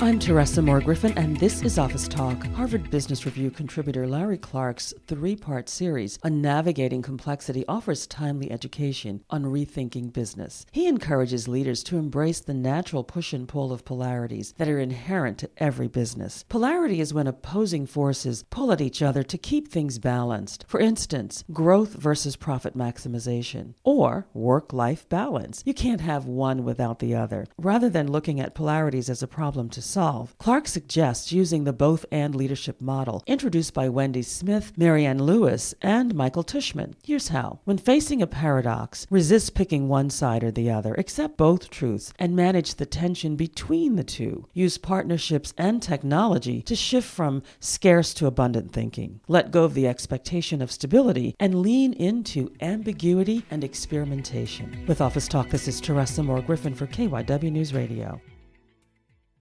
I'm Teresa Moore Griffin, and this is Office Talk. Harvard Business Review contributor Larry Clark's three-part series on navigating complexity offers timely education on rethinking business. He encourages leaders to embrace the natural push and pull of polarities that are inherent to every business. Polarity is when opposing forces pull at each other to keep things balanced. For instance, growth versus profit maximization, or work-life balance. You can't have one without the other. Rather than looking at polarities as a problem to solve, Clark suggests using the both-and leadership model introduced by Wendy Smith, Marianne Lewis, and Michael Tushman. Here's how. When facing a paradox, resist picking one side or the other, accept both truths, and manage the tension between the two. Use partnerships and technology to shift from scarce to abundant thinking. Let go of the expectation of stability and lean into ambiguity and experimentation. With Office Talk, this is Teresa Moore Griffin for KYW News Radio.